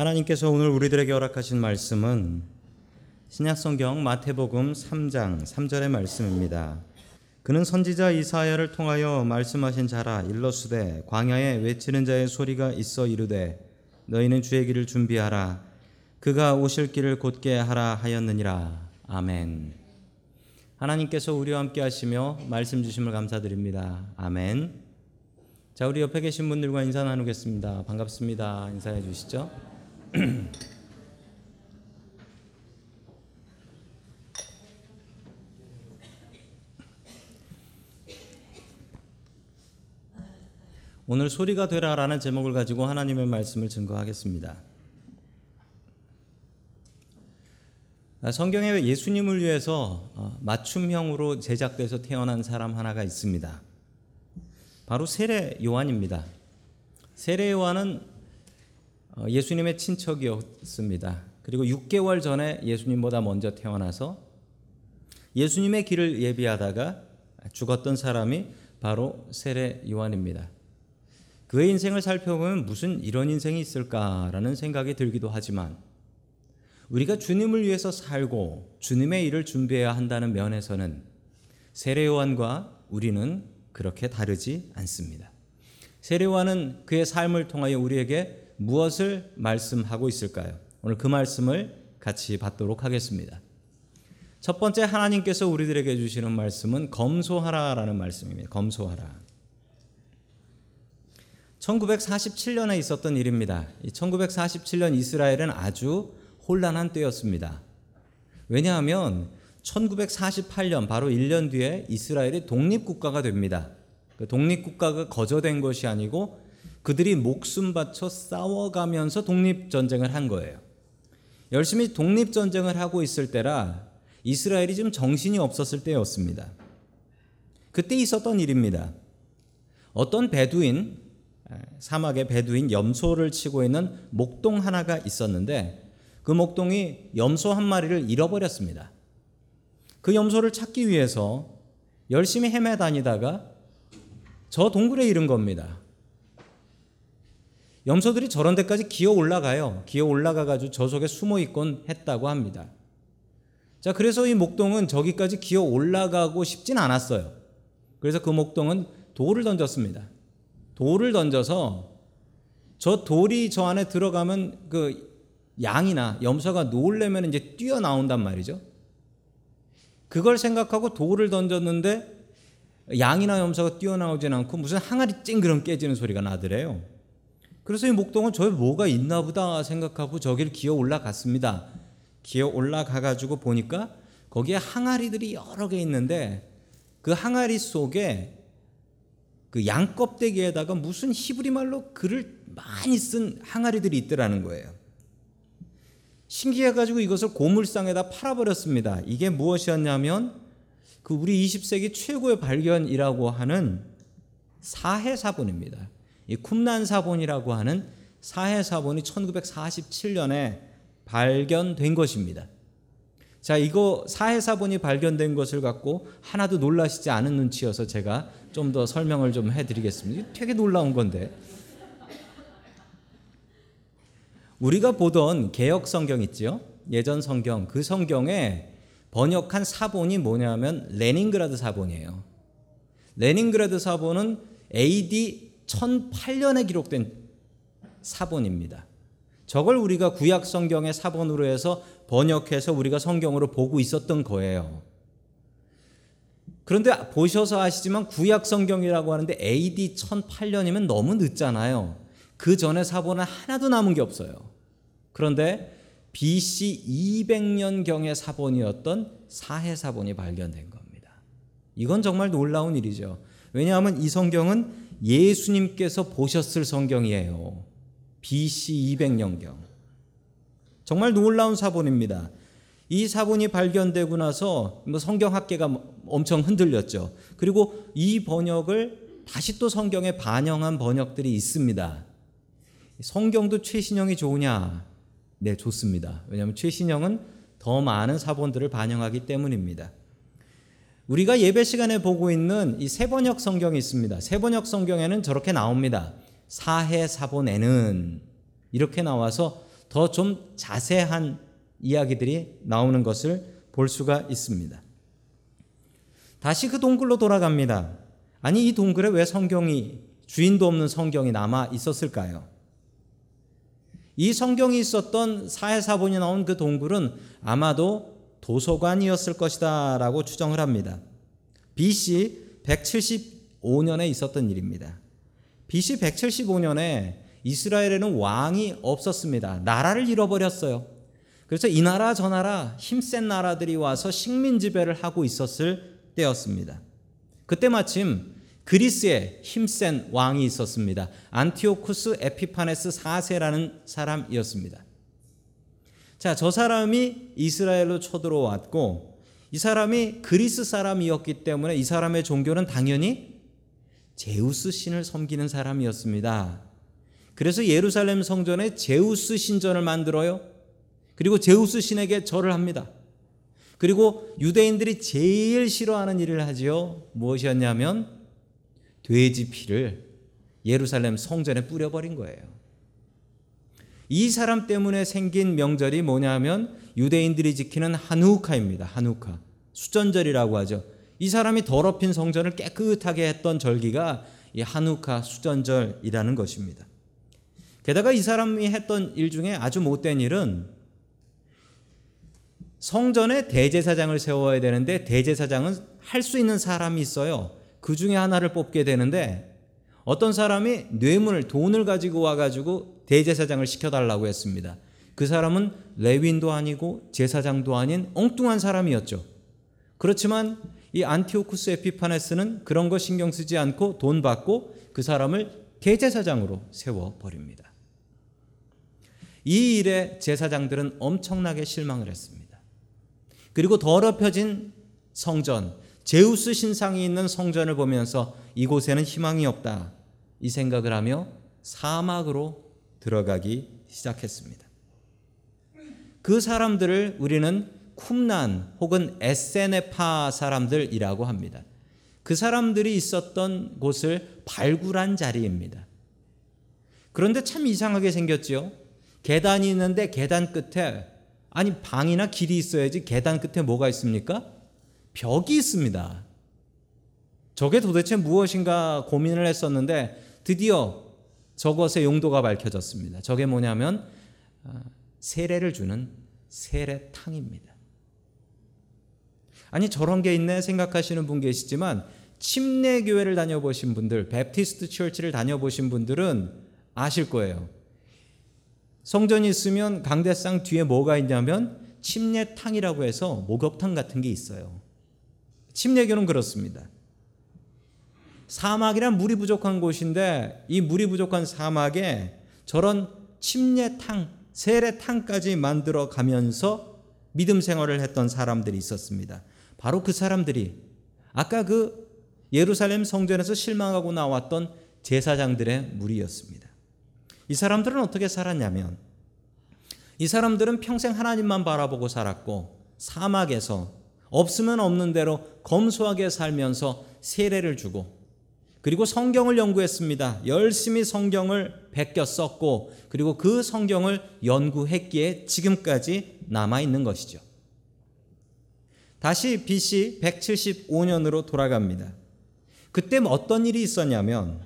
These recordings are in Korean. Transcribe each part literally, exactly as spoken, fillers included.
하나님께서 오늘 우리들에게 허락하신 말씀은 신약성경 마태복음 삼 장 삼 절의 말씀입니다. 그는 선지자 이사야를 통하여 말씀하신 자라 일러스되 광야에 외치는 자의 소리가 있어 이르되 너희는 주의 길을 준비하라 그가 오실 길을 곧게 하라 하였느니라. 아멘. 하나님께서 우리와 함께 하시며 말씀 주심을 감사드립니다. 아멘. 자, 우리 옆에 계신 분들과 인사 나누겠습니다. 반갑습니다. 인사해 주시죠. 오늘 소리가 되라라는 제목을 가지고 하나님의 말씀을 증거하겠습니다. 성경에 예수님을 위해서 맞춤형으로 제작돼서 태어난 사람 하나가 있습니다. 바로 세례 요한입니다. 세례 요한은 예수님의 친척이었습니다. 그리고 육 개월 전에 예수님보다 먼저 태어나서 예수님의 길을 예비하다가 죽었던 사람이 바로 세례 요한입니다. 그의 인생을 살펴보면 무슨 이런 인생이 있을까라는 생각이 들기도 하지만 우리가 주님을 위해서 살고 주님의 일을 준비해야 한다는 면에서는 세례 요한과 우리는 그렇게 다르지 않습니다. 세례 요한은 그의 삶을 통하여 우리에게 무엇을 말씀하고 있을까요? 오늘 그 말씀을 같이 받도록 하겠습니다. 첫 번째, 하나님께서 우리들에게 주시는 말씀은 검소하라라는 말씀입니다. 검소하라. 천구백사십칠 년에 있었던 일입니다. 천구백사십칠 년 이스라엘은 아주 혼란한 때였습니다. 왜냐하면 천구백사십팔 년 바로 일 년 뒤에 이스라엘이 독립국가가 됩니다. 독립국가가 거저된 것이 아니고 그들이 목숨 바쳐 싸워가면서 독립전쟁을 한 거예요. 열심히 독립전쟁을 하고 있을 때라 이스라엘이 좀 정신이 없었을 때였습니다. 그때 있었던 일입니다. 어떤 베두인, 사막의 베두인 염소를 치고 있는 목동 하나가 있었는데 그 목동이 염소 한 마리를 잃어버렸습니다. 그 염소를 찾기 위해서 열심히 헤매다니다가 저 동굴에 잃은 겁니다. 염소들이 저런 데까지 기어 올라가요. 기어 올라가가지고 저 속에 숨어 있곤 했다고 합니다. 자, 그래서 이 목동은 저기까지 기어 올라가고 싶진 않았어요. 그래서 그 목동은 돌을 던졌습니다. 돌을 던져서 저 돌이 저 안에 들어가면 그 양이나 염소가 놓으려면 이제 뛰어나온단 말이죠. 그걸 생각하고 돌을 던졌는데 양이나 염소가 뛰어나오진 않고 무슨 항아리 찡그렁 깨지는 소리가 나더래요. 그래서 이 목동은 저기 뭐가 있나 보다 생각하고 저길 기어 올라갔습니다. 기어 올라가가지고 보니까 거기에 항아리들이 여러 개 있는데 그 항아리 속에 그 양 껍데기에다가 무슨 히브리 말로 글을 많이 쓴 항아리들이 있더라는 거예요. 신기해가지고 이것을 고물상에다 팔아버렸습니다. 이게 무엇이었냐면 그 우리 이십 세기 최고의 발견이라고 하는 사해사본입니다. 이 쿰란 사본이라고 하는 사해사본이 천구백사십칠 년에 발견된 것입니다. 자, 이거 사해사본이 발견된 것을 갖고 하나도 놀라시지 않은 눈치여서 제가 좀 더 설명을 좀 해드리겠습니다. 되게 놀라운 건데, 우리가 보던 개역 성경 있지요? 예전 성경, 그 성경에 번역한 사본이 뭐냐면 레닌그라드 사본이에요. 레닌그라드 사본은 에이디 천팔 년에 기록된 사본입니다. 저걸 우리가 구약 성경의 사본으로 해서 번역해서 우리가 성경으로 보고 있었던 거예요. 그런데 보셔서 아시지만 구약 성경이라고 하는데 에이디 천팔 년이면 너무 늦잖아요. 그 전에 사본은 하나도 남은 게 없어요. 그런데 비씨 이백 년경의 사본이었던 사해사본이 발견된 겁니다. 이건 정말 놀라운 일이죠. 왜냐하면 이 성경은 예수님께서 보셨을 성경이에요. 비씨 이백 년경. 정말 놀라운 사본입니다. 이 사본이 발견되고 나서 뭐 성경학계가 엄청 흔들렸죠. 그리고 이 번역을 다시 또 성경에 반영한 번역들이 있습니다. 성경도 최신형이 좋으냐? 네, 좋습니다. 왜냐하면 최신형은 더 많은 사본들을 반영하기 때문입니다. 우리가 예배 시간에 보고 있는 이 세번역 성경이 있습니다. 세번역 성경에는 저렇게 나옵니다. 사해사본에는 이렇게 나와서 더 좀 자세한 이야기들이 나오는 것을 볼 수가 있습니다. 다시 그 동굴로 돌아갑니다. 아니, 이 동굴에 왜 성경이, 주인도 없는 성경이 남아 있었을까요? 이 성경이 있었던 사해사본이 나온 그 동굴은 아마도 도서관이었을 것이다 라고 추정을 합니다. 비씨 백칠십오 년에 있었던 일입니다. 비씨 백칠십오 년에 이스라엘에는 왕이 없었습니다. 나라를 잃어버렸어요. 그래서 이 나라 저 나라 힘센 나라들이 와서 식민지배를 하고 있었을 때였습니다. 그때 마침 그리스에 힘센 왕이 있었습니다. 안티오쿠스 에피파네스 사 세라는 사람이었습니다. 자, 저 사람이 이스라엘로 쳐들어왔고 이 사람이 그리스 사람이었기 때문에 이 사람의 종교는 당연히 제우스 신을 섬기는 사람이었습니다. 그래서 예루살렘 성전에 제우스 신전을 만들어요. 그리고 제우스 신에게 절을 합니다. 그리고 유대인들이 제일 싫어하는 일을 하지요. 무엇이었냐면 돼지 피를 예루살렘 성전에 뿌려버린 거예요. 이 사람 때문에 생긴 명절이 뭐냐면 유대인들이 지키는 한우카입니다. 한우카, 수전절이라고 하죠. 이 사람이 더럽힌 성전을 깨끗하게 했던 절기가 이 한우카 수전절이라는 것입니다. 게다가 이 사람이 했던 일 중에 아주 못된 일은 성전에 대제사장을 세워야 되는데 대제사장은 할 수 있는 사람이 있어요. 그 중에 하나를 뽑게 되는데 어떤 사람이 뇌물을, 돈을 가지고 와가지고 대제사장을 시켜달라고 했습니다. 그 사람은 레위인도 아니고 제사장도 아닌 엉뚱한 사람이었죠. 그렇지만 이 안티오쿠스 에피파네스는 그런 거 신경 쓰지 않고 돈 받고 그 사람을 대제사장으로 세워버립니다. 이 일에 제사장들은 엄청나게 실망을 했습니다. 그리고 더럽혀진 성전, 제우스 신상이 있는 성전을 보면서 이곳에는 희망이 없다, 이 생각을 하며 사막으로 들어가기 시작했습니다. 그 사람들을 우리는 쿰란 혹은 에세네파 사람들이라고 합니다. 그 사람들이 있었던 곳을 발굴한 자리입니다. 그런데 참 이상하게 생겼지요. 계단이 있는데 계단 끝에, 아니 방이나 길이 있어야지 계단 끝에 뭐가 있습니까? 벽이 있습니다. 저게 도대체 무엇인가 고민을 했었는데 드디어 저것의 용도가 밝혀졌습니다. 저게 뭐냐면 세례를 주는 세례탕입니다. 아니 저런 게 있네 생각하시는 분 계시지만 침례교회를 다녀보신 분들, 베프티스트 처치를 다녀보신 분들은 아실 거예요. 성전이 있으면 강대상 뒤에 뭐가 있냐면 침례탕이라고 해서 목욕탕 같은 게 있어요. 침례교는 그렇습니다. 사막이란 물이 부족한 곳인데 이 물이 부족한 사막에 저런 침례탕, 세례탕까지 만들어 가면서 믿음 생활을 했던 사람들이 있었습니다. 바로 그 사람들이 아까 그 예루살렘 성전에서 실망하고 나왔던 제사장들의 무리였습니다. 이 사람들은 어떻게 살았냐면 이 사람들은 평생 하나님만 바라보고 살았고 사막에서 없으면 없는 대로 검소하게 살면서 세례를 주고 그리고 성경을 연구했습니다. 열심히 성경을 베껴 썼고 그리고 그 성경을 연구했기에 지금까지 남아있는 것이죠. 다시 비씨 백칠십오 년으로 돌아갑니다. 그때 어떤 일이 있었냐면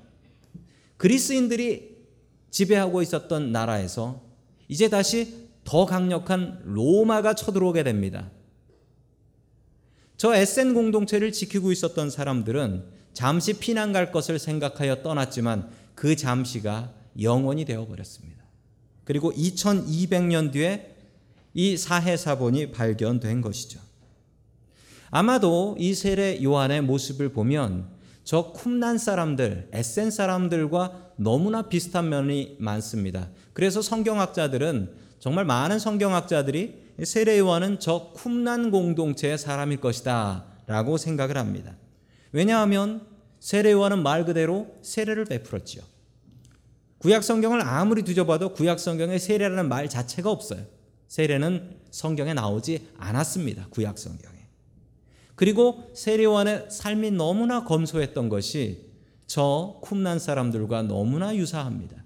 그리스인들이 지배하고 있었던 나라에서 이제 다시 더 강력한 로마가 쳐들어오게 됩니다. 저 에센 공동체를 지키고 있었던 사람들은 잠시 피난 갈 것을 생각하여 떠났지만 그 잠시가 영원이 되어버렸습니다. 그리고 이천이백 년 뒤에 이 사해사본이 발견된 것이죠. 아마도 이 세례 요한의 모습을 보면 저 쿰란 사람들, 에센 사람들과 너무나 비슷한 면이 많습니다. 그래서 성경학자들은, 정말 많은 성경학자들이 세례 요한은 저 쿰란 공동체의 사람일 것이다 라고 생각을 합니다. 왜냐하면 세례 요한은 말 그대로 세례를 베풀었지요. 구약 성경을 아무리 뒤져봐도 구약 성경에 세례라는 말 자체가 없어요. 세례는 성경에 나오지 않았습니다. 구약 성경에. 그리고 세례 요한의 삶이 너무나 검소했던 것이 저 쿰란 사람들과 너무나 유사합니다.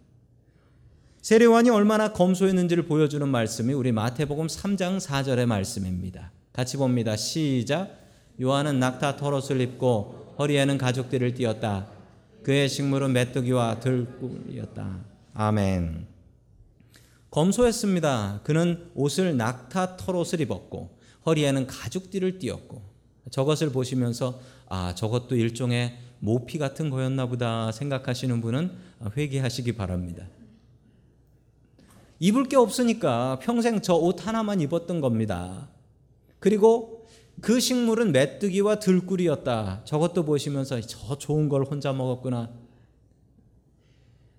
세례 요한이 얼마나 검소했는지를 보여주는 말씀이 우리 마태복음 삼 장 사 절의 말씀입니다. 같이 봅니다. 시작. 요한은 낙타 털옷을 입고 허리에는 가죽띠를 띠었다. 그의 식물은 메뚜기와 들꿀이었다. 아멘. 검소했습니다. 그는 옷을 낙타 털옷을 입었고 허리에는 가죽띠를 띠었고, 저것을 보시면서 아, 저것도 일종의 모피 같은 거였나 보다 생각하시는 분은 회개하시기 바랍니다. 입을 게 없으니까 평생 저 옷 하나만 입었던 겁니다. 그리고 그 식물은 메뚜기와 들꿀이었다. 저것도 보시면서 저 좋은 걸 혼자 먹었구나.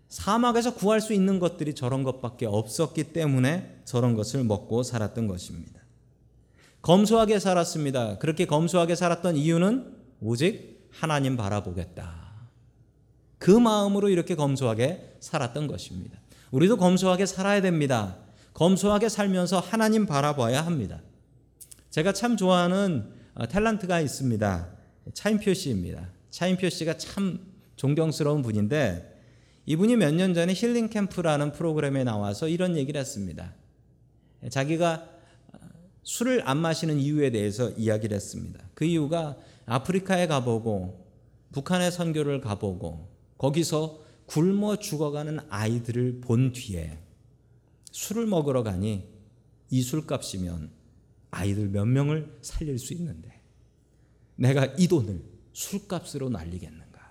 사막에서 구할 수 있는 것들이 저런 것밖에 없었기 때문에 저런 것을 먹고 살았던 것입니다. 검소하게 살았습니다. 그렇게 검소하게 살았던 이유는 오직 하나님 바라보겠다. 그 마음으로 이렇게 검소하게 살았던 것입니다. 우리도 검소하게 살아야 됩니다. 검소하게 살면서 하나님 바라봐야 합니다. 제가 참 좋아하는 탤런트가 있습니다. 차인표 씨입니다. 차인표 씨가 참 존경스러운 분인데, 이분이 몇 년 전에 힐링 캠프라는 프로그램에 나와서 이런 얘기를 했습니다. 자기가 술을 안 마시는 이유에 대해서 이야기를 했습니다. 그 이유가 아프리카에 가보고 북한에 선교를 가보고 거기서 굶어 죽어가는 아이들을 본 뒤에 술을 먹으러 가니 이 술값이면 아이들 몇 명을 살릴 수 있는데 내가 이 돈을 술값으로 날리겠는가.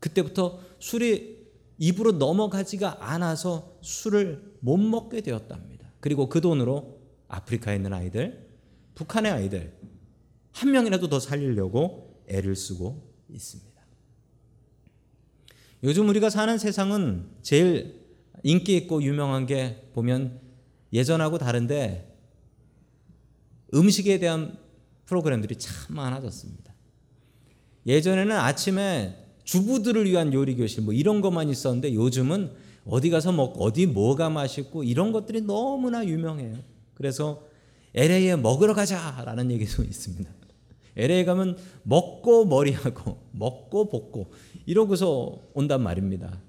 그때부터 술이 입으로 넘어가지가 않아서 술을 못 먹게 되었답니다. 그리고 그 돈으로 아프리카에 있는 아이들, 북한의 아이들 한 명이라도 더 살리려고 애를 쓰고 있습니다. 요즘 우리가 사는 세상은 제일 인기 있고 유명한 게 보면 예전하고 다른데 음식에 대한 프로그램들이 참 많아졌습니다. 예전에는 아침에 주부들을 위한 요리교실 뭐 이런 것만 있었는데 요즘은 어디 가서 먹고 어디 뭐가 맛있고 이런 것들이 너무나 유명해요. 그래서 엘에이에 먹으러 가자라는 얘기도 있습니다. 엘에이 가면 먹고 머리하고 먹고 볶고 이러고서 온단 말입니다.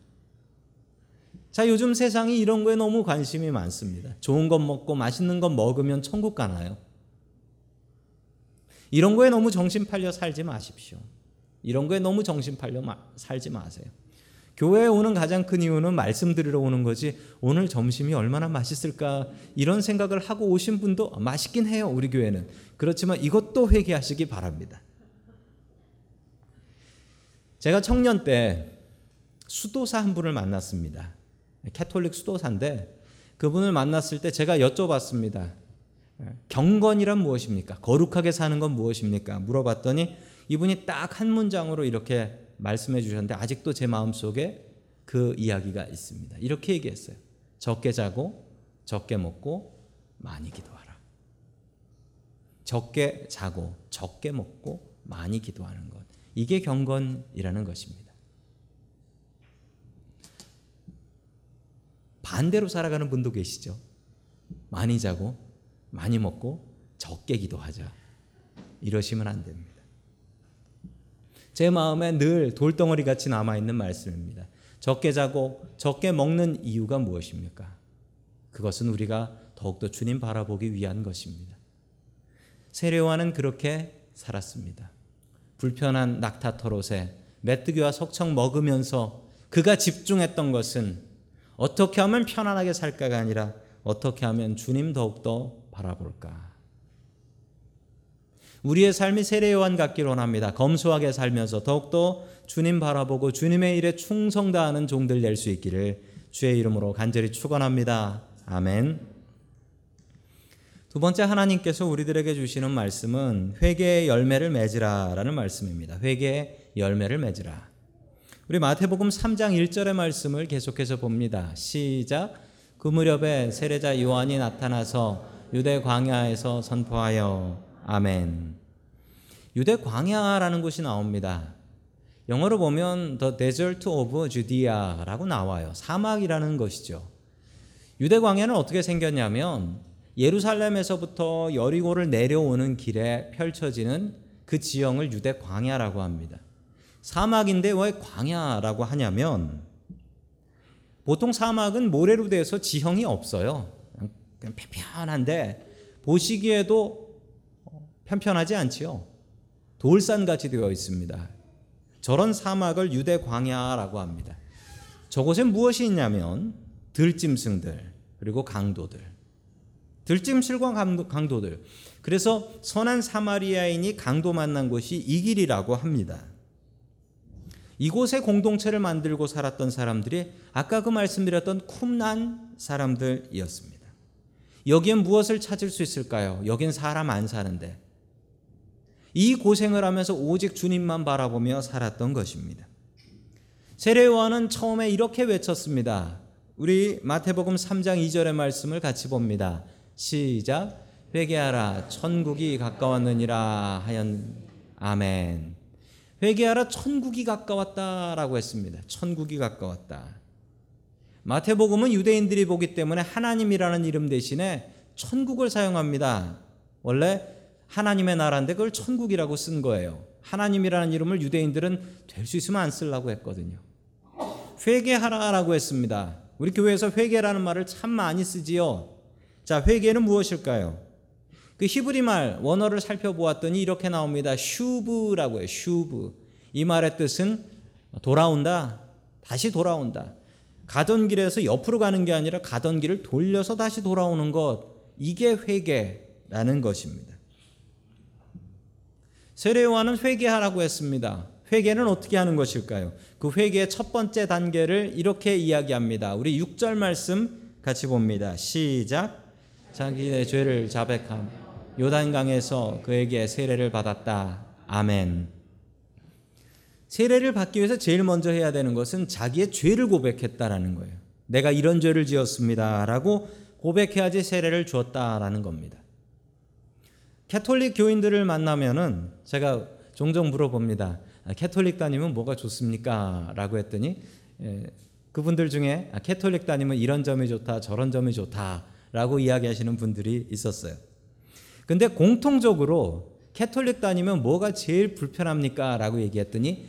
자, 요즘 세상이 이런 거에 너무 관심이 많습니다. 좋은 것 먹고 맛있는 것 먹으면 천국 가나요? 이런 거에 너무 정신 팔려 살지 마십시오. 이런 거에 너무 정신 팔려 마, 살지 마세요. 교회에 오는 가장 큰 이유는 말씀 드리러 오는 거지 오늘 점심이 얼마나 맛있을까 이런 생각을 하고 오신 분도 맛있긴 해요. 우리 교회는 그렇지만 이것도 회개하시기 바랍니다. 제가 청년 때 수도사 한 분을 만났습니다. 캐톨릭 수도사인데 그분을 만났을 때 제가 여쭤봤습니다. 경건이란 무엇입니까? 거룩하게 사는 건 무엇입니까? 물어봤더니 이분이 딱 한 문장으로 이렇게 말씀해 주셨는데 아직도 제 마음속에 그 이야기가 있습니다. 이렇게 얘기했어요. 적게 자고 적게 먹고 많이 기도하라. 적게 자고 적게 먹고 많이 기도하는 것, 이게 경건이라는 것입니다. 반대로 살아가는 분도 계시죠. 많이 자고 많이 먹고 적게 기도하자, 이러시면 안 됩니다. 제 마음에 늘 돌덩어리같이 남아있는 말씀입니다. 적게 자고 적게 먹는 이유가 무엇입니까? 그것은 우리가 더욱더 주님 바라보기 위한 것입니다. 세례 요한은 그렇게 살았습니다. 불편한 낙타 털옷에 메뚜기와 석청 먹으면서 그가 집중했던 것은 어떻게 하면 편안하게 살까가 아니라 어떻게 하면 주님 더욱더 바라볼까. 우리의 삶이 세례 요한 같기를 원합니다. 검소하게 살면서 더욱더 주님 바라보고 주님의 일에 충성 다하는 종들 될 수 있기를 주의 이름으로 간절히 축원합니다. 아멘. 두 번째, 하나님께서 우리들에게 주시는 말씀은 회개의 열매를 맺으라라는 말씀입니다. 회개의 열매를 맺으라. 우리 마태복음 삼 장 일 절의 말씀을 계속해서 봅니다. 시작. 그 무렵에 세례자 요한이 나타나서 유대 광야에서 선포하여. 아멘. 유대 광야라는 곳이 나옵니다. 영어로 보면 The Desert of Judea라고 나와요. 사막이라는 것이죠. 유대 광야는 어떻게 생겼냐면 예루살렘에서부터 여리고를 내려오는 길에 펼쳐지는 그 지형을 유대 광야라고 합니다. 사막인데 왜 광야라고 하냐면 보통 사막은 모래로 돼서 지형이 없어요. 그냥 편편한데 보시기에도 편편하지 않지요. 돌산같이 되어 있습니다. 저런 사막을 유대 광야라고 합니다. 저곳엔 무엇이 있냐면 들짐승들 그리고 강도들, 들짐승과 강도들. 그래서 선한 사마리아인이 강도 만난 곳이 이 길이라고 합니다. 이곳에 공동체를 만들고 살았던 사람들이 아까 그 말씀드렸던 쿰란 사람들이었습니다. 여기엔 무엇을 찾을 수 있을까요? 여긴 사람 안 사는데. 이 고생을 하면서 오직 주님만 바라보며 살았던 것입니다. 세례 요한은 처음에 이렇게 외쳤습니다. 우리 마태복음 삼 장 이 절의 말씀을 같이 봅니다. 시작. 회개하라 천국이 가까웠느니라 하연. 아멘. 회개하라 천국이 가까웠다라고 했습니다. 천국이 가까웠다. 마태복음은 유대인들이 보기 때문에 하나님이라는 이름 대신에 천국을 사용합니다. 원래 하나님의 나라인데 그걸 천국이라고 쓴 거예요. 하나님이라는 이름을 유대인들은 될 수 있으면 안 쓰려고 했거든요. 회개하라라고 했습니다. 우리 교회에서 회개라는 말을 참 많이 쓰지요. 자, 회개는 무엇일까요? 그 히브리 말 원어를 살펴보았더니 이렇게 나옵니다. 슈브라고 해요. 슈브. 이 말의 뜻은 돌아온다, 다시 돌아온다. 가던 길에서 옆으로 가는 게 아니라 가던 길을 돌려서 다시 돌아오는 것, 이게 회개라는 것입니다. 세례 요한은 회개하라고 했습니다. 회개는 어떻게 하는 것일까요? 그 회개의 첫 번째 단계를 이렇게 이야기합니다. 우리 육 절 말씀 같이 봅니다. 시작. 자기의 죄를 자백함 요단강에서 그에게 세례를 받았다. 아멘. 세례를 받기 위해서 제일 먼저 해야 되는 것은 자기의 죄를 고백했다라는 거예요. 내가 이런 죄를 지었습니다라고 고백해야지 세례를 주었다라는 겁니다. 캐톨릭 교인들을 만나면은 제가 종종 물어봅니다. 캐톨릭 다니면 뭐가 좋습니까? 라고 했더니 그분들 중에 캐톨릭 다니면 이런 점이 좋다 저런 점이 좋다 라고 이야기하시는 분들이 있었어요. 근데 공통적으로 캐톨릭 다니면 뭐가 제일 불편합니까? 라고 얘기했더니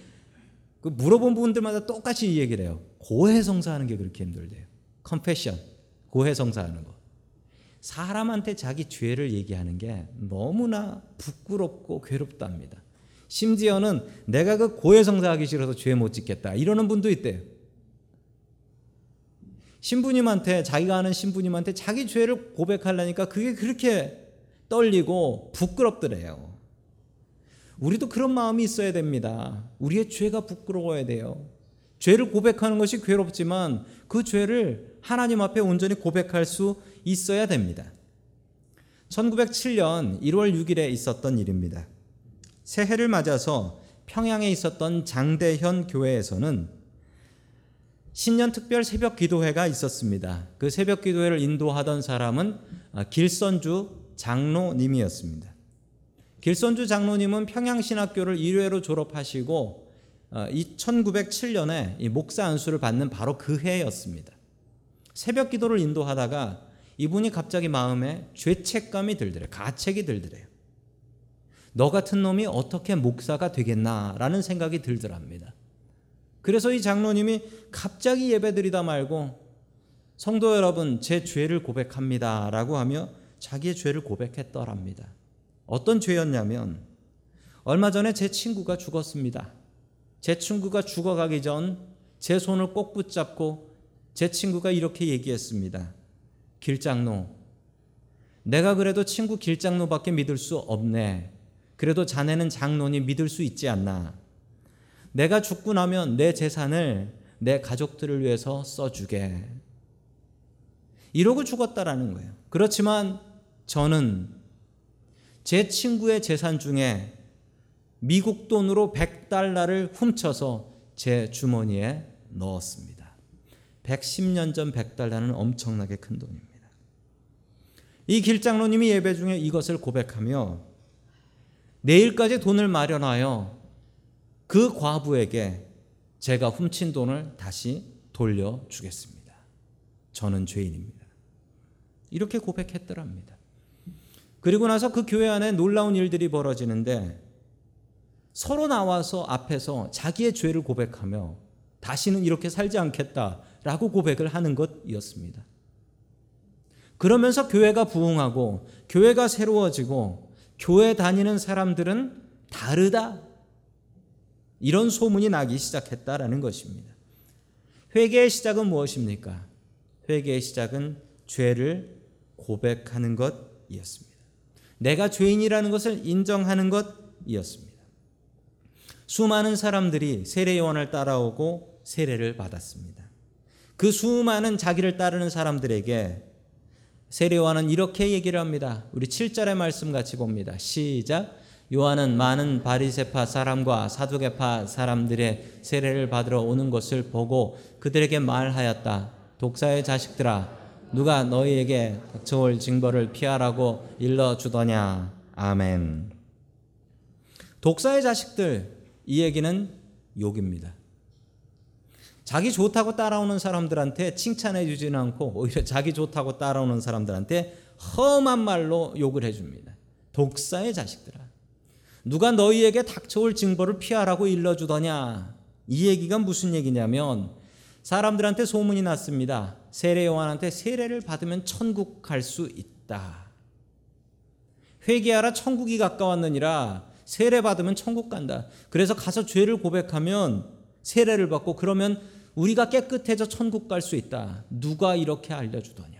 물어본 분들마다 똑같이 이 얘기를 해요. 고해성사하는 게 그렇게 힘들대요. 컴패션, 고해성사하는 거. 사람한테 자기 죄를 얘기하는 게 너무나 부끄럽고 괴롭답니다. 심지어는 내가 그 고해성사하기 싫어서 죄 못 짓겠다 이러는 분도 있대요. 신부님한테, 자기가 아는 신부님한테 자기 죄를 고백하려니까 그게 그렇게 떨리고 부끄럽더래요. 우리도 그런 마음이 있어야 됩니다. 우리의 죄가 부끄러워야 돼요. 죄를 고백하는 것이 괴롭지만 그 죄를 하나님 앞에 온전히 고백할 수 있어야 됩니다. 천구백칠 년 일월 육 일에 있었던 일입니다. 새해를 맞아서 평양에 있었던 장대현 교회에서는 신년 특별 새벽 기도회가 있었습니다. 그 새벽 기도회를 인도하던 사람은 길선주 장로님이었습니다. 길선주 장로님은 평양신학교를 일회로 졸업하시고 천구백칠 년에 목사 안수를 받는 바로 그 해였습니다. 새벽 기도를 인도하다가 이분이 갑자기 마음에 죄책감이 들더래요. 가책이 들더래요. 너 같은 놈이 어떻게 목사가 되겠나라는 생각이 들더랍니다. 그래서 이 장로님이 갑자기 예배드리다 말고 성도 여러분 제 죄를 고백합니다 라고 하며 자기의 죄를 고백했더랍니다. 어떤 죄였냐면 얼마 전에 제 친구가 죽었습니다. 제 친구가 죽어가기 전 제 손을 꼭 붙잡고 제 친구가 이렇게 얘기했습니다. 길장로, 내가 그래도 친구 길장로밖에 믿을 수 없네. 그래도 자네는 장로니 믿을 수 있지 않나. 내가 죽고 나면 내 재산을 내 가족들을 위해서 써주게. 이러고 죽었다라는 거예요. 그렇지만 저는 제 친구의 재산 중에 미국 돈으로 백 달러를 훔쳐서 제 주머니에 넣었습니다. 백십 년 전 백 달러는 엄청나게 큰 돈입니다. 이 길장로님이 예배 중에 이것을 고백하며 내일까지 돈을 마련하여 그 과부에게 제가 훔친 돈을 다시 돌려주겠습니다. 저는 죄인입니다. 이렇게 고백했더랍니다. 그리고 나서 그 교회 안에 놀라운 일들이 벌어지는데 서로 나와서 앞에서 자기의 죄를 고백하며 다시는 이렇게 살지 않겠다라고 라고 고백을 하는 것이었습니다. 그러면서 교회가 부흥하고 교회가 새로워지고 교회 다니는 사람들은 다르다, 이런 소문이 나기 시작했다라는 것입니다. 회개의 시작은 무엇입니까? 회개의 시작은 죄를 고백하는 것이었습니다. 내가 죄인이라는 것을 인정하는 것이었습니다. 수많은 사람들이 세례 요한을 따라오고 세례를 받았습니다. 그 수많은 자기를 따르는 사람들에게 세례 요한은 이렇게 얘기를 합니다. 우리 칠 절의 말씀 같이 봅니다. 시작. 요한은 많은 바리새파 사람과 사두개파 사람들의 세례를 받으러 오는 것을 보고 그들에게 말하였다. 독사의 자식들아, 누가 너희에게 닥쳐올 징벌을 피하라고 일러주더냐. 아멘. 독사의 자식들, 이 얘기는 욕입니다. 자기 좋다고 따라오는 사람들한테 칭찬해 주지 않고 오히려 자기 좋다고 따라오는 사람들한테 험한 말로 욕을 해줍니다. 독사의 자식들아, 누가 너희에게 닥쳐올 징벌을 피하라고 일러주더냐. 이 얘기가 무슨 얘기냐면, 사람들한테 소문이 났습니다. 세례 요한한테 세례를 받으면 천국 갈 수 있다. 회개하라, 천국이 가까웠느니라. 세례 받으면 천국 간다. 그래서 가서 죄를 고백하면 세례를 받고 그러면 우리가 깨끗해져 천국 갈 수 있다. 누가 이렇게 알려주더냐.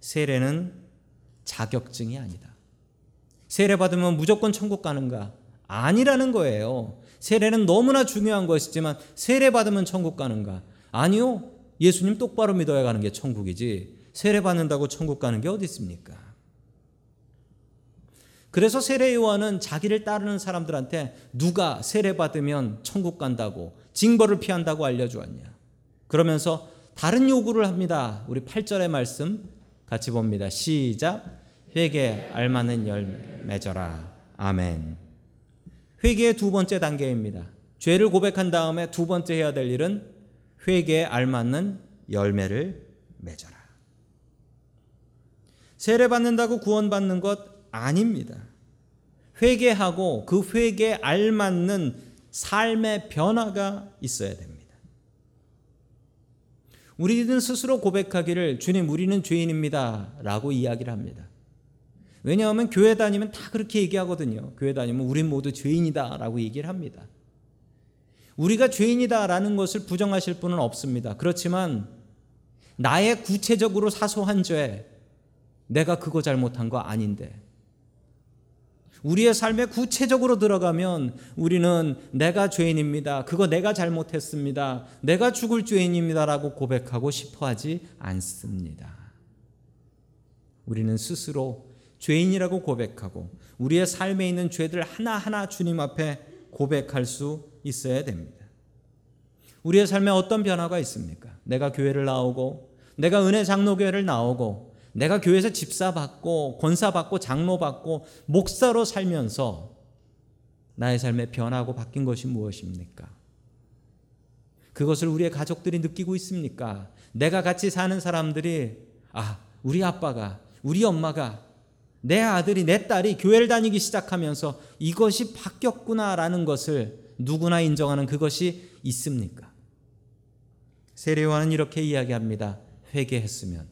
세례는 자격증이 아니다. 세례 받으면 무조건 천국 가는가? 아니라는 거예요. 세례는 너무나 중요한 것이지만 세례 받으면 천국 가는가? 아니요. 예수님 똑바로 믿어야 가는 게 천국이지 세례 받는다고 천국 가는 게 어디 있습니까? 그래서 세례 요한은 자기를 따르는 사람들한테 누가 세례 받으면 천국 간다고, 징벌을 피한다고 알려주었냐. 그러면서 다른 요구를 합니다. 우리 팔 절의 말씀 같이 봅니다. 시작. 회개에 알맞는 열매 맺어라. 아멘. 회개의 두 번째 단계입니다. 죄를 고백한 다음에 두 번째 해야 될 일은 회개에 알맞는 열매를 맺어라. 세례받는다고 구원받는 것 아닙니다. 회개하고 그 회개에 알맞는 삶의 변화가 있어야 됩니다. 우리는 스스로 고백하기를, 주님 우리는 죄인입니다 라고 이야기를 합니다. 왜냐하면 교회 다니면 다 그렇게 얘기하거든요. 교회 다니면 우린 모두 죄인이다 라고 얘기를 합니다. 우리가 죄인이다라는 것을 부정하실 분은 없습니다. 그렇지만 나의 구체적으로 사소한 죄, 내가 그거 잘못한 거 아닌데, 우리의 삶에 구체적으로 들어가면 우리는 내가 죄인입니다, 그거 내가 잘못했습니다, 내가 죽을 죄인입니다라고 고백하고 싶어 하지 않습니다. 우리는 스스로 죄인이라고 고백하고 우리의 삶에 있는 죄들 하나하나 주님 앞에 고백할 수 있어야 됩니다. 우리의 삶에 어떤 변화가 있습니까? 내가 교회를 나오고, 내가 은혜 장로교회를 나오고, 내가 교회에서 집사 받고 권사 받고 장로 받고 목사로 살면서 나의 삶에 변화하고 바뀐 것이 무엇입니까? 그것을 우리의 가족들이 느끼고 있습니까? 내가 같이 사는 사람들이, 아, 우리 아빠가, 우리 엄마가, 내 아들이, 내 딸이 교회를 다니기 시작하면서 이것이 바뀌었구나라는 것을 누구나 인정하는 그것이 있습니까? 세례 요한은 이렇게 이야기합니다. 회개했으면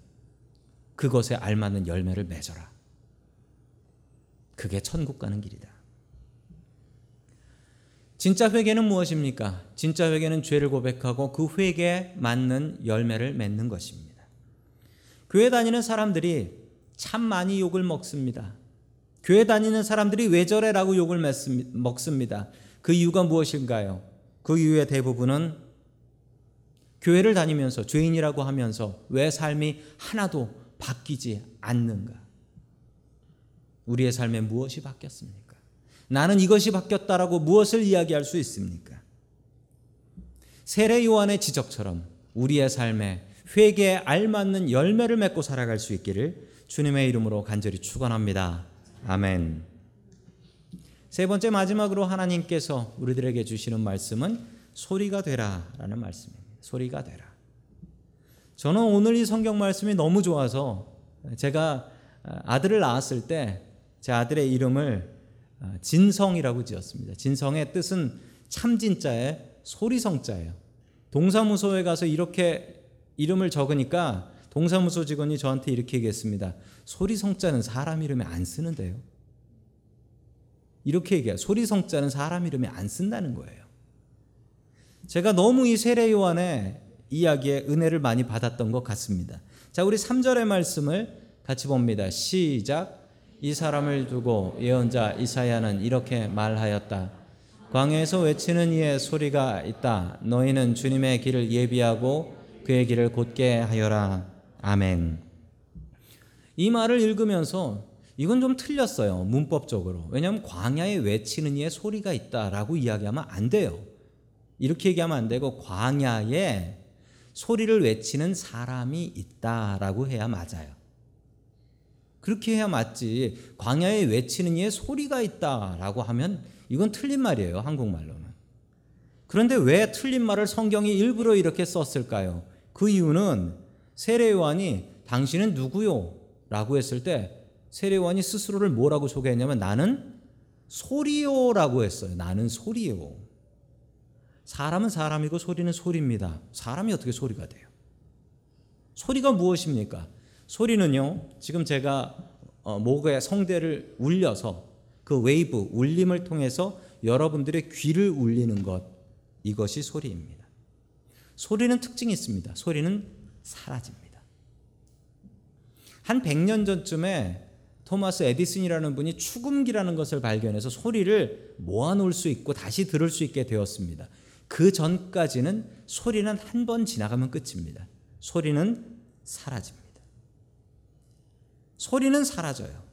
그것에 알맞는 열매를 맺어라. 그게 천국 가는 길이다. 진짜 회개는 무엇입니까? 진짜 회개는 죄를 고백하고 그 회개에 맞는 열매를 맺는 것입니다. 교회 다니는 사람들이 참 많이 욕을 먹습니다. 교회 다니는 사람들이 왜 저래 라고 욕을 먹습니다. 그 이유가 무엇인가요? 그 이유의 대부분은 교회를 다니면서 죄인이라고 하면서 왜 삶이 하나도 바뀌지 않는가? 우리의 삶에 무엇이 바뀌었습니까? 나는 이것이 바뀌었다라고 무엇을 이야기할 수 있습니까? 세례 요한의 지적처럼 우리의 삶에 회개에 알맞는 열매를 맺고 살아갈 수 있기를 주님의 이름으로 간절히 축원합니다. 아멘. 세 번째, 마지막으로 하나님께서 우리들에게 주시는 말씀은 소리가 되라 라는 말씀입니다. 소리가 되라. 저는 오늘 이 성경 말씀이 너무 좋아서 제가 아들을 낳았을 때 제 아들의 이름을 진성이라고 지었습니다. 진성의 뜻은 참진자의 소리성자예요. 동사무소에 가서 이렇게 이름을 적으니까 동사무소 직원이 저한테 이렇게 얘기했습니다. 소리성자는 사람 이름에 안 쓰는데요. 이렇게 얘기해요. 소리성자는 사람 이름에 안 쓴다는 거예요. 제가 너무 이 세례 요한의 이야기에 은혜를 많이 받았던 것 같습니다. 자, 우리 삼 절의 말씀을 같이 봅니다. 시작. 이 사람을 두고 예언자 이사야는 이렇게 말하였다. 광야에서 외치는 이의 소리가 있다. 너희는 주님의 길을 예비하고 그의 길을 곧게 하여라. 아멘. 이 말을 읽으면서 이건 좀 틀렸어요. 문법적으로. 왜냐하면 광야에 외치는 이의 소리가 있다라고 이야기하면 안 돼요. 이렇게 얘기하면 안 되고 광야에 소리를 외치는 사람이 있다라고 해야 맞아요. 그렇게 해야 맞지. 광야에 외치는 이의 소리가 있다라고 하면 이건 틀린 말이에요. 한국말로는. 그런데 왜 틀린 말을 성경이 일부러 이렇게 썼을까요? 그 이유는 세례 요한이 당신은 누구요? 라고 했을 때 세례 요한이 스스로를 뭐라고 소개했냐면 나는 소리요라고 했어요. 나는 소리요. 사람은 사람이고 소리는 소리입니다. 사람이 어떻게 소리가 돼요? 소리가 무엇입니까? 소리는요. 지금 제가 목에 성대를 울려서 그 웨이브, 울림을 통해서 여러분들의 귀를 울리는 것, 이것이 소리입니다. 소리는 특징이 있습니다. 소리는 사라집니다. 한 백 년 전쯤에 토마스 에디슨이라는 분이 축음기라는 것을 발견해서 소리를 모아놓을 수 있고 다시 들을 수 있게 되었습니다. 그 전까지는 소리는 한 번 지나가면 끝입니다. 소리는 사라집니다. 소리는 사라져요.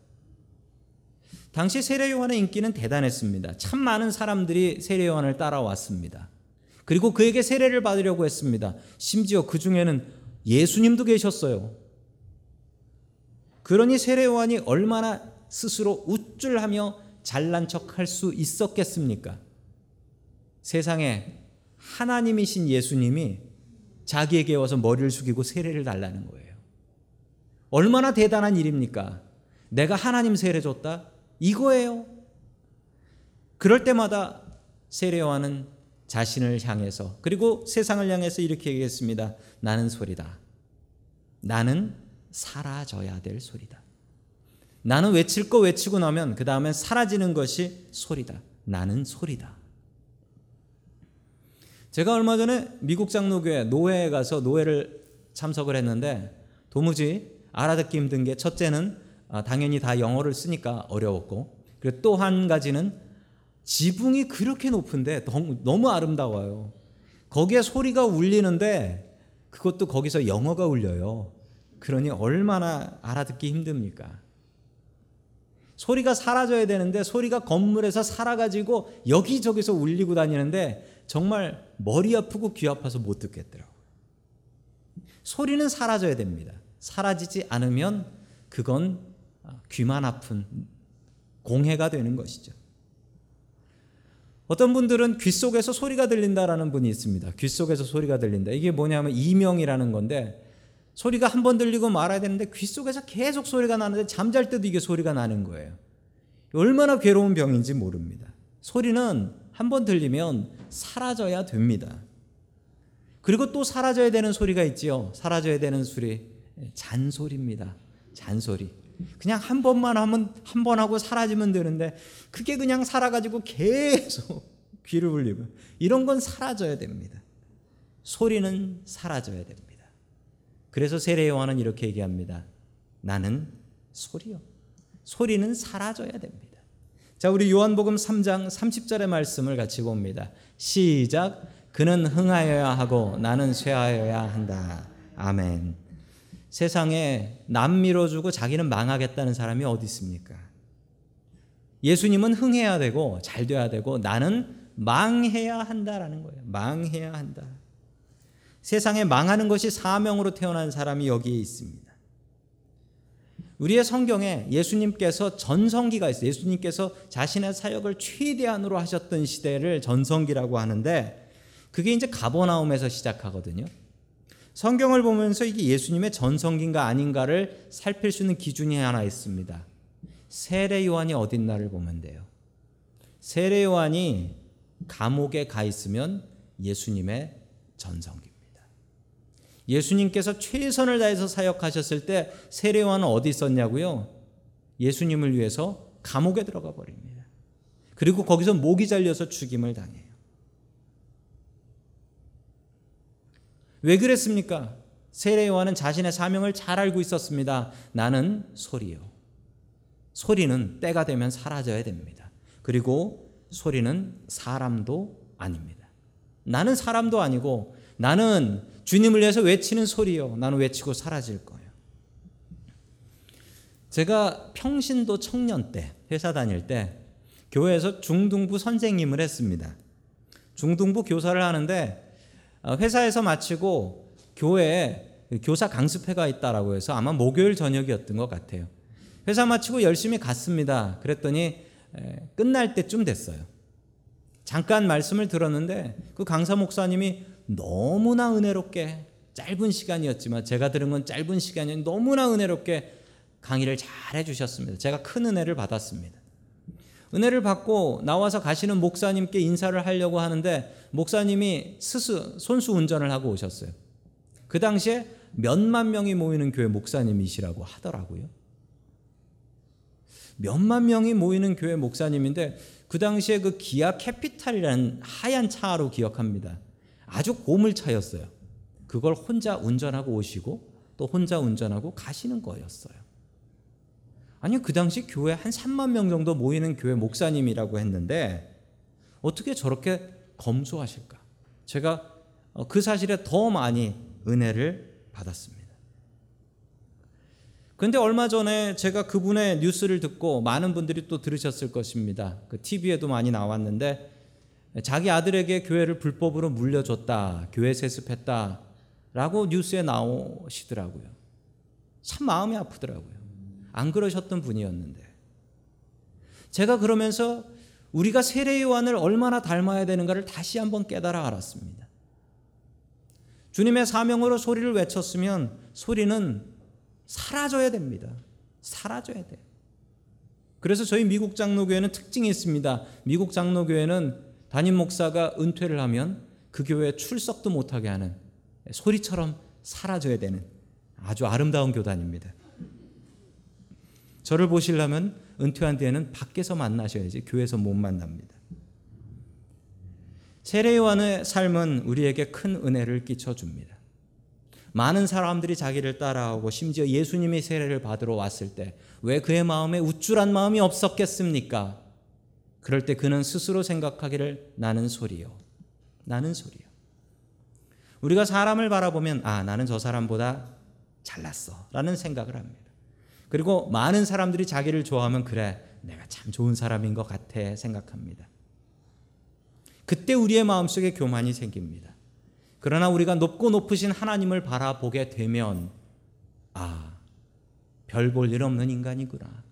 당시 세례 요한의 인기는 대단했습니다. 참 많은 사람들이 세례 요한을 따라왔습니다. 그리고 그에게 세례를 받으려고 했습니다. 심지어 그 중에는 예수님도 계셨어요. 그러니 세례 요한이 얼마나 스스로 우쭐하며 잘난 척할 수 있었겠습니까? 세상에 하나님이신 예수님이 자기에게 와서 머리를 숙이고 세례를 달라는 거예요. 얼마나 대단한 일입니까? 내가 하나님 세례 줬다? 이거예요. 그럴 때마다 세례 요한은 자신을 향해서 그리고 세상을 향해서 이렇게 얘기했습니다. 나는 소리다. 나는 사라져야 될 소리다. 나는 외칠 거 외치고 나면 그 다음에 사라지는 것이 소리다. 나는 소리다. 제가 얼마 전에 미국 장로교회 노회에 가서 노회를 참석을 했는데 도무지 알아듣기 힘든 게 첫째는 당연히 다 영어를 쓰니까 어려웠고 그리고 또 한 가지는 지붕이 그렇게 높은데 너무 아름다워요. 거기에 소리가 울리는데 그것도 거기서 영어가 울려요. 그러니 얼마나 알아듣기 힘듭니까? 소리가 사라져야 되는데 소리가 건물에서 살아가지고 여기저기서 울리고 다니는데 정말 머리 아프고 귀 아파서 못 듣겠더라고요. 소리는 사라져야 됩니다. 사라지지 않으면 그건 귀만 아픈 공해가 되는 것이죠. 어떤 분들은 귀 속에서 소리가 들린다라는 분이 있습니다. 귀 속에서 소리가 들린다. 이게 뭐냐면 이명이라는 건데 소리가 한 번 들리고 말아야 되는데 귀 속에서 계속 소리가 나는데 잠잘 때도 이게 소리가 나는 거예요. 얼마나 괴로운 병인지 모릅니다. 소리는 한 번 들리면 사라져야 됩니다. 그리고 또 사라져야 되는 소리가 있지요. 사라져야 되는 소리, 잔소리입니다. 잔소리. 그냥 한 번만 하면 한 번 하고 사라지면 되는데 그게 그냥 살아가지고 계속 귀를 울리고 이런 건 사라져야 됩니다. 소리는 사라져야 됩니다. 그래서 세례 요한은 이렇게 얘기합니다. 나는 소리요. 소리는 사라져야 됩니다. 자, 우리 요한복음 삼 장 삼십 절의 말씀을 같이 봅니다. 시작. 그는 흥하여야 하고 나는 쇠하여야 한다. 아멘. 세상에 남 밀어주고 자기는 망하겠다는 사람이 어디 있습니까? 예수님은 흥해야 되고 잘 돼야 되고 나는 망해야 한다라는 거예요. 망해야 한다. 세상에 망하는 것이 사명으로 태어난 사람이 여기에 있습니다. 우리의 성경에 예수님께서 전성기가 있어요. 예수님께서 자신의 사역을 최대한으로 하셨던 시대를 전성기라고 하는데 그게 이제 가버나움에서 시작하거든요. 성경을 보면서 이게 예수님의 전성기인가 아닌가를 살필 수 있는 기준이 하나 있습니다. 세례 요한이 어딨나를 보면 돼요. 세례 요한이 감옥에 가 있으면 예수님의 전성기입니다. 예수님께서 최선을 다해서 사역하셨을 때 세례 요한은 어디 있었냐고요? 예수님을 위해서 감옥에 들어가 버립니다. 그리고 거기서 목이 잘려서 죽임을 당해요. 왜 그랬습니까? 세례 요한은 자신의 사명을 잘 알고 있었습니다. 나는 소리요. 소리는 때가 되면 사라져야 됩니다. 그리고 소리는 사람도 아닙니다. 나는 사람도 아니고 나는 주님을 위해서 외치는 소리요. 나는 외치고 사라질 거예요. 제가 평신도 청년 때 회사 다닐 때 교회에서 중등부 선생님을 했습니다. 중등부 교사를 하는데 회사에서 마치고 교회에 교사 강습회가 있다라고 해서 아마 목요일 저녁이었던 것 같아요. 회사 마치고 열심히 갔습니다. 그랬더니 끝날 때쯤 됐어요. 잠깐 말씀을 들었는데 그 강사 목사님이 너무나 은혜롭게 짧은 시간이었지만 제가 들은 건 짧은 시간이 너무나 은혜롭게 강의를 잘 해주셨습니다. 제가 큰 은혜를 받았습니다. 은혜를 받고 나와서 가시는 목사님께 인사를 하려고 하는데 목사님이 스스 손수 운전을 하고 오셨어요. 그 당시에 몇만 명이 모이는 교회 목사님이시라고 하더라고요. 몇만 명이 모이는 교회 목사님인데 그 당시에 그 기아 캐피탈이라는 하얀 차로 기억합니다. 아주 고물차였어요. 그걸 혼자 운전하고 오시고 또 혼자 운전하고 가시는 거였어요. 아니 그 당시 교회 한 삼만 명 정도 모이는 교회 목사님이라고 했는데 어떻게 저렇게 검소하실까? 제가 그 사실에 더 많이 은혜를 받았습니다. 근데 얼마 전에 제가 그분의 뉴스를 듣고 많은 분들이 또 들으셨을 것입니다. 그 티비에도 많이 나왔는데 자기 아들에게 교회를 불법으로 물려줬다, 교회 세습했다 라고 뉴스에 나오시더라고요. 참 마음이 아프더라고요. 안 그러셨던 분이었는데 제가 그러면서 우리가 세례 요한을 얼마나 닮아야 되는가를 다시 한번 깨달아 알았습니다. 주님의 사명으로 소리를 외쳤으면 소리는 사라져야 됩니다. 사라져야 돼요. 그래서 저희 미국 장로교회는 특징이 있습니다. 미국 장로교회는 담임 목사가 은퇴를 하면 그 교회에 출석도 못하게 하는 소리처럼 사라져야 되는 아주 아름다운 교단입니다. 저를 보시려면 은퇴한 뒤에는 밖에서 만나셔야지 교회에서 못 만납니다. 세례 요한의 삶은 우리에게 큰 은혜를 끼쳐줍니다. 많은 사람들이 자기를 따라오고 심지어 예수님이 세례를 받으러 왔을 때 왜 그의 마음에 우쭐한 마음이 없었겠습니까? 그럴 때 그는 스스로 생각하기를 나는 소리요. 나는 소리요. 우리가 사람을 바라보면 아 나는 저 사람보다 잘났어 라는 생각을 합니다. 그리고 많은 사람들이 자기를 좋아하면 그래 내가 참 좋은 사람인 것 같아 생각합니다. 그때 우리의 마음속에 교만이 생깁니다. 그러나 우리가 높고 높으신 하나님을 바라보게 되면 아, 별 볼 일 없는 인간이구나.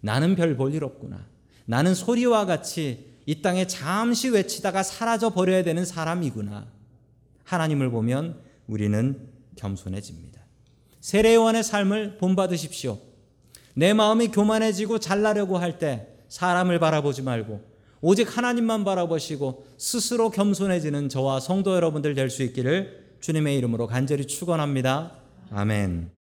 나는 별 볼 일 없구나. 나는 소리와 같이 이 땅에 잠시 외치다가 사라져 버려야 되는 사람이구나. 하나님을 보면 우리는 겸손해집니다. 세례 요한의 삶을 본받으십시오. 내 마음이 교만해지고 잘나려고 할 때 사람을 바라보지 말고 오직 하나님만 바라보시고 스스로 겸손해지는 저와 성도 여러분들 될 수 있기를 주님의 이름으로 간절히 축원합니다. 아멘.